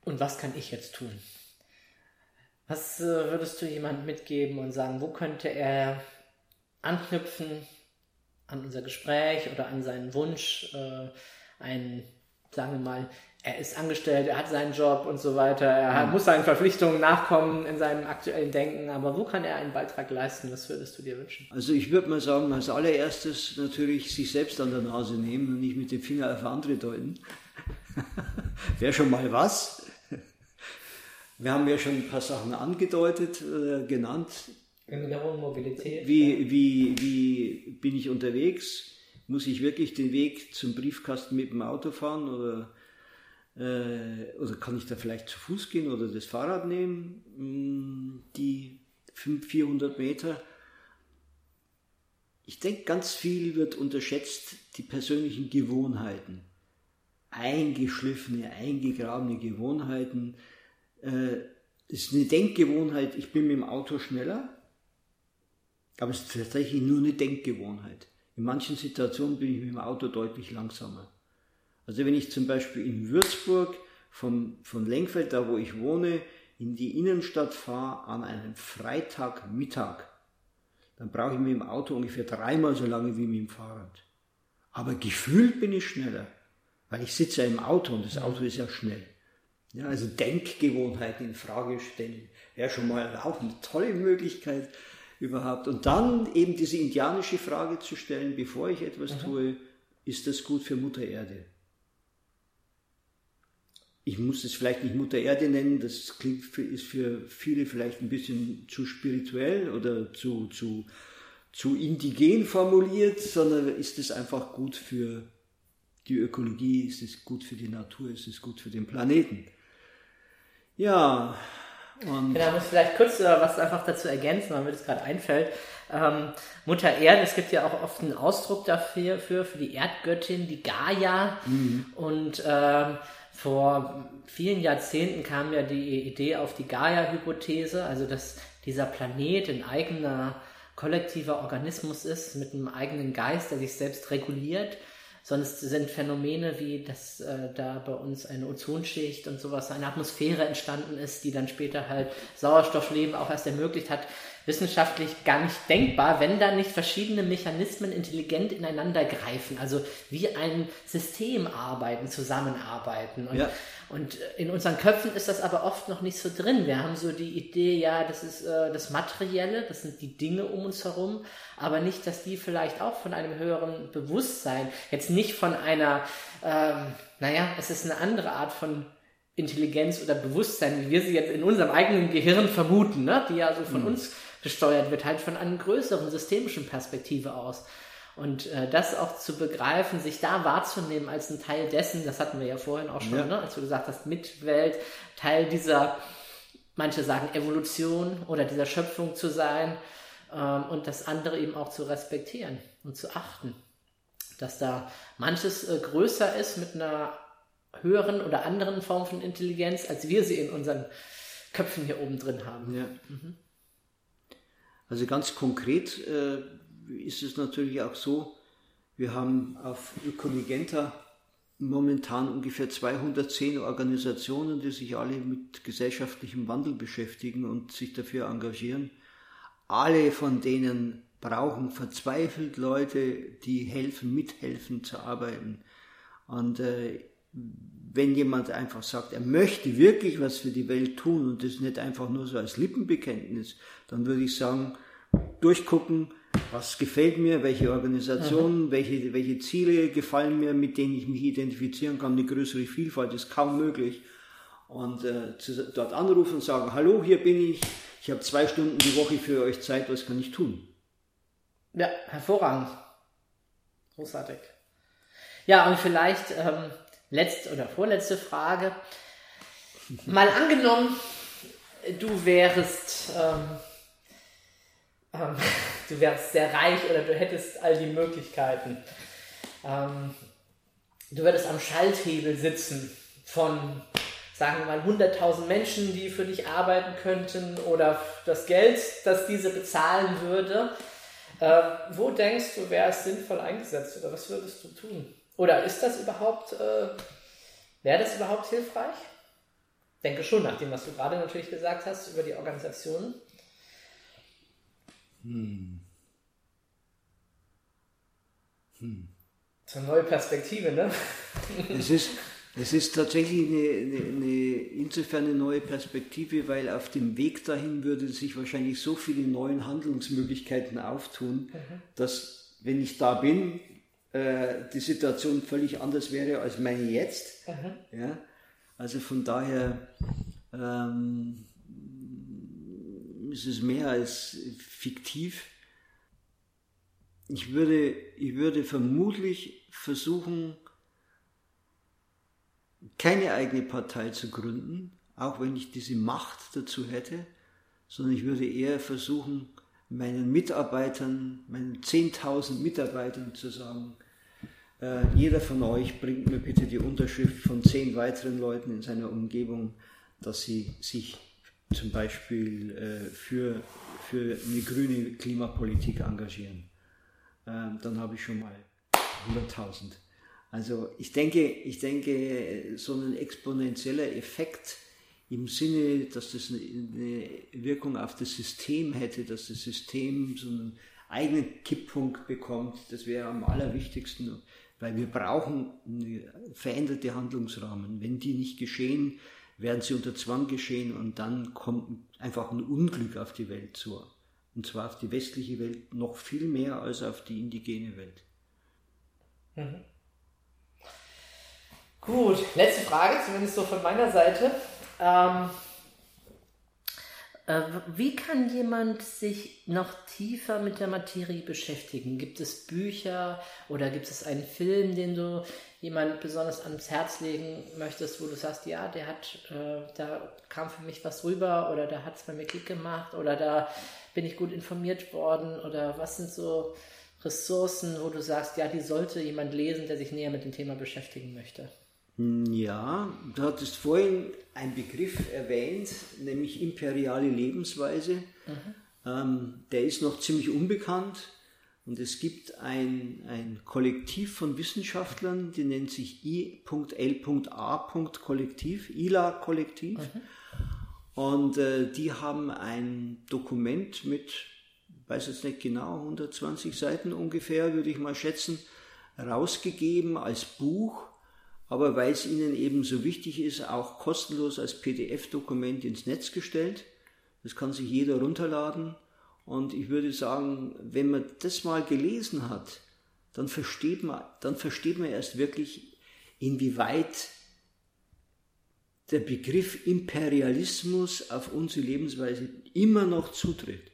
und was kann ich jetzt tun? Was würdest du jemandem mitgeben und sagen, wo könnte er anknüpfen an unser Gespräch oder an seinen Wunsch? Äh, ein, sagen wir mal, er ist angestellt, er hat seinen Job und so weiter, er hat, muss seinen Verpflichtungen nachkommen in seinem aktuellen Denken, aber wo kann er einen Beitrag leisten? Was würdest du dir wünschen? Also ich würde mal sagen, als allererstes natürlich sich selbst an der Nase nehmen und nicht mit dem Finger auf andere deuten. Wäre schon mal was. Wir haben ja schon ein paar Sachen angedeutet, äh, genannt. Genau, Mobilität. Wie, wie, wie bin ich unterwegs? Muss ich wirklich den Weg zum Briefkasten mit dem Auto fahren? Oder, äh, oder kann ich da vielleicht zu Fuß gehen oder das Fahrrad nehmen? Die fünfhundert, vierhundert Meter. Ich denke, ganz viel wird unterschätzt, die persönlichen Gewohnheiten. Eingeschliffene, eingegrabene Gewohnheiten. Das ist eine Denkgewohnheit, ich bin mit dem Auto schneller, aber es ist tatsächlich nur eine Denkgewohnheit. In manchen Situationen bin ich mit dem Auto deutlich langsamer. Also wenn ich zum Beispiel in Würzburg vom, vom Lengfeld, da wo ich wohne, in die Innenstadt fahre an einem Freitagmittag, dann brauche ich mit dem Auto ungefähr dreimal so lange wie mit dem Fahrrad. Aber gefühlt bin ich schneller, weil ich sitze ja im Auto und das Auto ist ja schnell. Ja, also Denkgewohnheiten in Frage stellen, wäre schon mal auch eine tolle Möglichkeit überhaupt. Und dann eben diese indianische Frage zu stellen, bevor ich etwas Aha. tue, ist das gut für Mutter Erde? Ich muss es vielleicht nicht Mutter Erde nennen, das klingt für, ist für viele vielleicht ein bisschen zu spirituell oder zu, zu, zu indigen formuliert, sondern ist es einfach gut für die Ökologie, ist es gut für die Natur, ist es gut für den Planeten? Ja, und genau, ich muss vielleicht kurz was einfach dazu ergänzen, weil mir das gerade einfällt. Ähm, Mutter Erde, es gibt ja auch oft einen Ausdruck dafür, für, für die Erdgöttin, die Gaia. Mhm. Und ähm, vor vielen Jahrzehnten kam ja die Idee auf die Gaia-Hypothese, also dass dieser Planet ein eigener kollektiver Organismus ist, mit einem eigenen Geist, der sich selbst reguliert. Sonst sind Phänomene wie, dass äh, da bei uns eine Ozonschicht und sowas, eine Atmosphäre entstanden ist, die dann später halt Sauerstoffleben auch erst ermöglicht hat, wissenschaftlich gar nicht denkbar, wenn da nicht verschiedene Mechanismen intelligent ineinander greifen, also wie ein System arbeiten, zusammenarbeiten. Und, ja. und in unseren Köpfen ist das aber oft noch nicht so drin. Wir haben so die Idee, ja, das ist äh, das Materielle, das sind die Dinge um uns herum, aber nicht, dass die vielleicht auch von einem höheren Bewusstsein, jetzt nicht von einer, ähm, naja, es ist eine andere Art von Intelligenz oder Bewusstsein, wie wir sie jetzt in unserem eigenen Gehirn vermuten, ne? Die ja so von mhm. uns gesteuert wird, halt von einer größeren systemischen Perspektive aus. Und äh, das auch zu begreifen, sich da wahrzunehmen als ein Teil dessen, das hatten wir ja vorhin auch schon, ja. ne? als du gesagt hast, Mitwelt, Teil dieser, manche sagen Evolution oder dieser Schöpfung zu sein, ähm, und das andere eben auch zu respektieren und zu achten. Dass da manches äh, größer ist mit einer höheren oder anderen Form von Intelligenz, als wir sie in unseren Köpfen hier oben drin haben. Ja. Mhm. Also ganz konkret äh, ist es natürlich auch so, wir haben auf Ökologenta momentan ungefähr zweihundertzehn Organisationen, die sich alle mit gesellschaftlichem Wandel beschäftigen und sich dafür engagieren. Alle von denen brauchen verzweifelt Leute, die helfen, mithelfen zu arbeiten. Und äh, wenn jemand einfach sagt, er möchte wirklich was für die Welt tun und das nicht einfach nur so als Lippenbekenntnis, dann würde ich sagen, durchgucken, was gefällt mir, welche Organisationen, mhm. welche, welche Ziele gefallen mir, mit denen ich mich identifizieren kann. Eine größere Vielfalt ist kaum möglich. Und äh, zu, dort anrufen und sagen, hallo, hier bin ich, ich habe zwei Stunden die Woche für euch Zeit, was kann ich tun? Ja, hervorragend. Großartig. Ja, und vielleicht ähm, letzte oder vorletzte Frage. Mal angenommen, du wärst, ähm, ähm, du wärst sehr reich oder du hättest all die Möglichkeiten. Ähm, du würdest am Schalthebel sitzen von, sagen wir mal, hunderttausend Menschen, die für dich arbeiten könnten oder das Geld, das diese bezahlen würde. Äh, wo denkst du, wäre es sinnvoll eingesetzt oder was würdest du tun? Oder ist das überhaupt, äh, wäre das überhaupt hilfreich? Denke schon, nach dem, was du gerade natürlich gesagt hast, über die Organisationen. Hm. Hm. Das ist eine neue Perspektive, ne? Es ist, es ist tatsächlich eine, eine, eine, insofern eine neue Perspektive, weil auf dem Weg dahin würde sich wahrscheinlich so viele neue Handlungsmöglichkeiten auftun, mhm. dass, wenn ich da bin, äh, die Situation völlig anders wäre als meine jetzt. Mhm. Ja? Also von daher ähm, ist es mehr als fiktiv. Ich würde, ich würde vermutlich versuchen, keine eigene Partei zu gründen, auch wenn ich diese Macht dazu hätte, sondern ich würde eher versuchen, meinen Mitarbeitern, meinen zehntausend Mitarbeitern zu sagen, jeder von euch bringt mir bitte die Unterschrift von zehn weiteren Leuten in seiner Umgebung, dass sie sich zum Beispiel für, für eine grüne Klimapolitik engagieren. Dann habe ich schon mal hunderttausend. Also ich denke, ich denke, so ein exponentieller Effekt im Sinne, dass das eine Wirkung auf das System hätte, dass das System so einen eigenen Kipppunkt bekommt, das wäre am allerwichtigsten. Weil wir brauchen veränderte Handlungsrahmen. Wenn die nicht geschehen, werden sie unter Zwang geschehen und dann kommt einfach ein Unglück auf die Welt zu. Und zwar auf die westliche Welt noch viel mehr als auf die indigene Welt. Mhm. Gut, letzte Frage, zumindest so von meiner Seite. Ähm, äh, wie kann jemand sich noch tiefer mit der Materie beschäftigen? Gibt es Bücher oder gibt es einen Film, den du jemand besonders ans Herz legen möchtest, wo du sagst, ja, der hat, äh, da kam für mich was rüber oder da hat es bei mir Klick gemacht oder da bin ich gut informiert worden oder was sind so Ressourcen, wo du sagst, ja, die sollte jemand lesen, der sich näher mit dem Thema beschäftigen möchte? Ja, du hattest vorhin einen Begriff erwähnt, nämlich imperiale Lebensweise. Mhm. Ähm, der ist noch ziemlich unbekannt und es gibt ein, ein Kollektiv von Wissenschaftlern, die nennt sich I L A. Kollektiv, I L A-Kollektiv. Mhm. Und äh, die haben ein Dokument mit, weiß jetzt nicht genau, hundertzwanzig Seiten ungefähr, würde ich mal schätzen, rausgegeben als Buch. Aber weil es ihnen eben so wichtig ist, auch kostenlos als P D F-Dokument ins Netz gestellt. Das kann sich jeder runterladen. Und ich würde sagen, wenn man das mal gelesen hat, dann versteht man, dann versteht man erst wirklich, inwieweit der Begriff Imperialismus auf unsere Lebensweise immer noch zutrifft.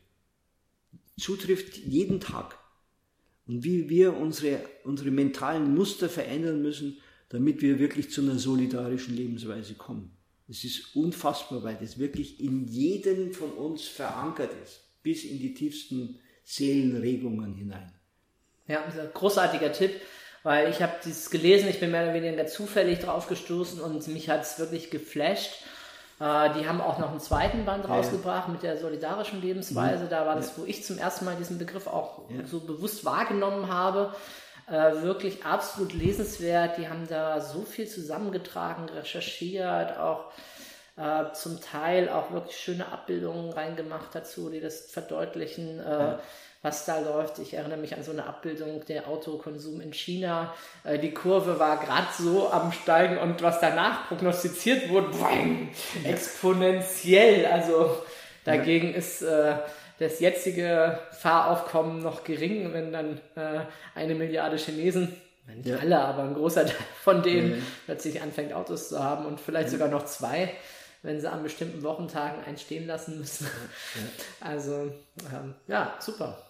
Zutrifft jeden Tag. Und wie wir unsere, unsere mentalen Muster verändern müssen, damit wir wirklich zu einer solidarischen Lebensweise kommen. Es ist unfassbar, weil das wirklich in jedem von uns verankert ist, bis in die tiefsten Seelenregungen hinein. Ja, das ist ein großartiger Tipp, weil ich habe dieses gelesen, ich bin mehr oder weniger zufällig drauf gestoßen und mich hat es wirklich geflasht. Die haben auch noch einen zweiten Band ja. rausgebracht mit der solidarischen Lebensweise. Da war das, wo ich zum ersten Mal diesen Begriff auch ja. so bewusst wahrgenommen habe. Äh, wirklich absolut lesenswert, die haben da so viel zusammengetragen, recherchiert, auch äh, zum Teil auch wirklich schöne Abbildungen reingemacht dazu, die das verdeutlichen, äh, ja. was da läuft. Ich erinnere mich an so eine Abbildung, der Autokonsum in China, äh, die Kurve war gerade so am Steigen und was danach prognostiziert wurde, boing, exponentiell, also dagegen ja. ist... Äh, das jetzige Fahraufkommen noch gering, wenn dann äh, eine Milliarde Chinesen, nicht ja. alle, aber ein großer Teil von denen mhm. plötzlich anfängt, Autos zu haben und vielleicht mhm. sogar noch zwei, wenn sie an bestimmten Wochentagen einen stehen lassen müssen. Ja. Also, ähm, ja, super.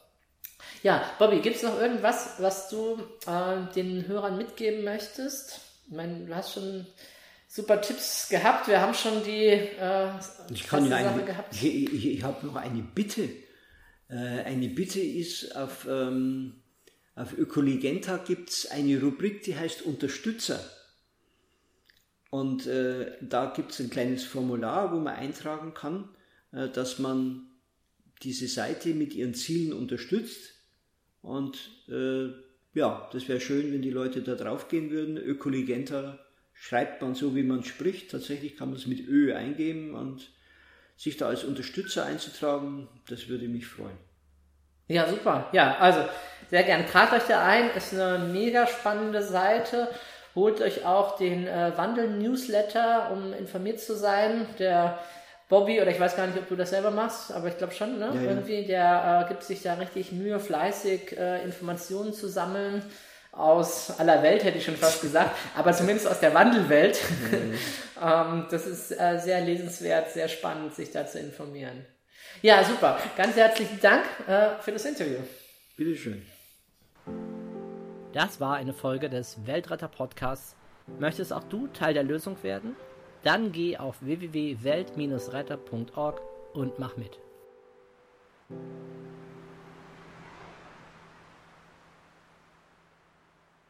Ja, Bobby, gibt es noch irgendwas, was du äh, den Hörern mitgeben möchtest? Ich meine, du hast schon super Tipps gehabt. Wir haben schon die äh, ich kann eine, Sache gehabt. Ich, ich, ich habe noch eine Bitte. Äh, eine Bitte ist, auf, ähm, auf Ökologenta gibt es eine Rubrik, die heißt Unterstützer. Und äh, da gibt es ein kleines Formular, wo man eintragen kann, äh, dass man diese Seite mit ihren Zielen unterstützt. Und äh, ja, das wäre schön, wenn die Leute da drauf gehen würden. Ökologenta schreibt man so, wie man spricht. Tatsächlich kann man es mit Ö eingeben und sich da als Unterstützer einzutragen, das würde mich freuen. Ja, super. Ja, also sehr gerne. Tragt euch da ein. Ist eine mega spannende Seite. Holt euch auch den äh, Wandel-Newsletter, um informiert zu sein. Der Bobby, oder ich weiß gar nicht, ob du das selber machst, aber ich glaube schon, ne? Ja, ja. Irgendwie, der äh, gibt sich da richtig Mühe, fleißig äh, Informationen zu sammeln. Aus aller Welt, hätte ich schon fast gesagt, aber zumindest aus der Wandelwelt. Ja, ja. ähm, das ist äh, sehr lesenswert, sehr spannend, sich da zu informieren. Ja, super. Ganz herzlichen Dank äh, für das Interview. Bitteschön. Das war eine Folge des Weltretter Podcasts. Möchtest auch du Teil der Lösung werden? Dann geh auf w w w punkt welt Bindestrich retter punkt org und mach mit.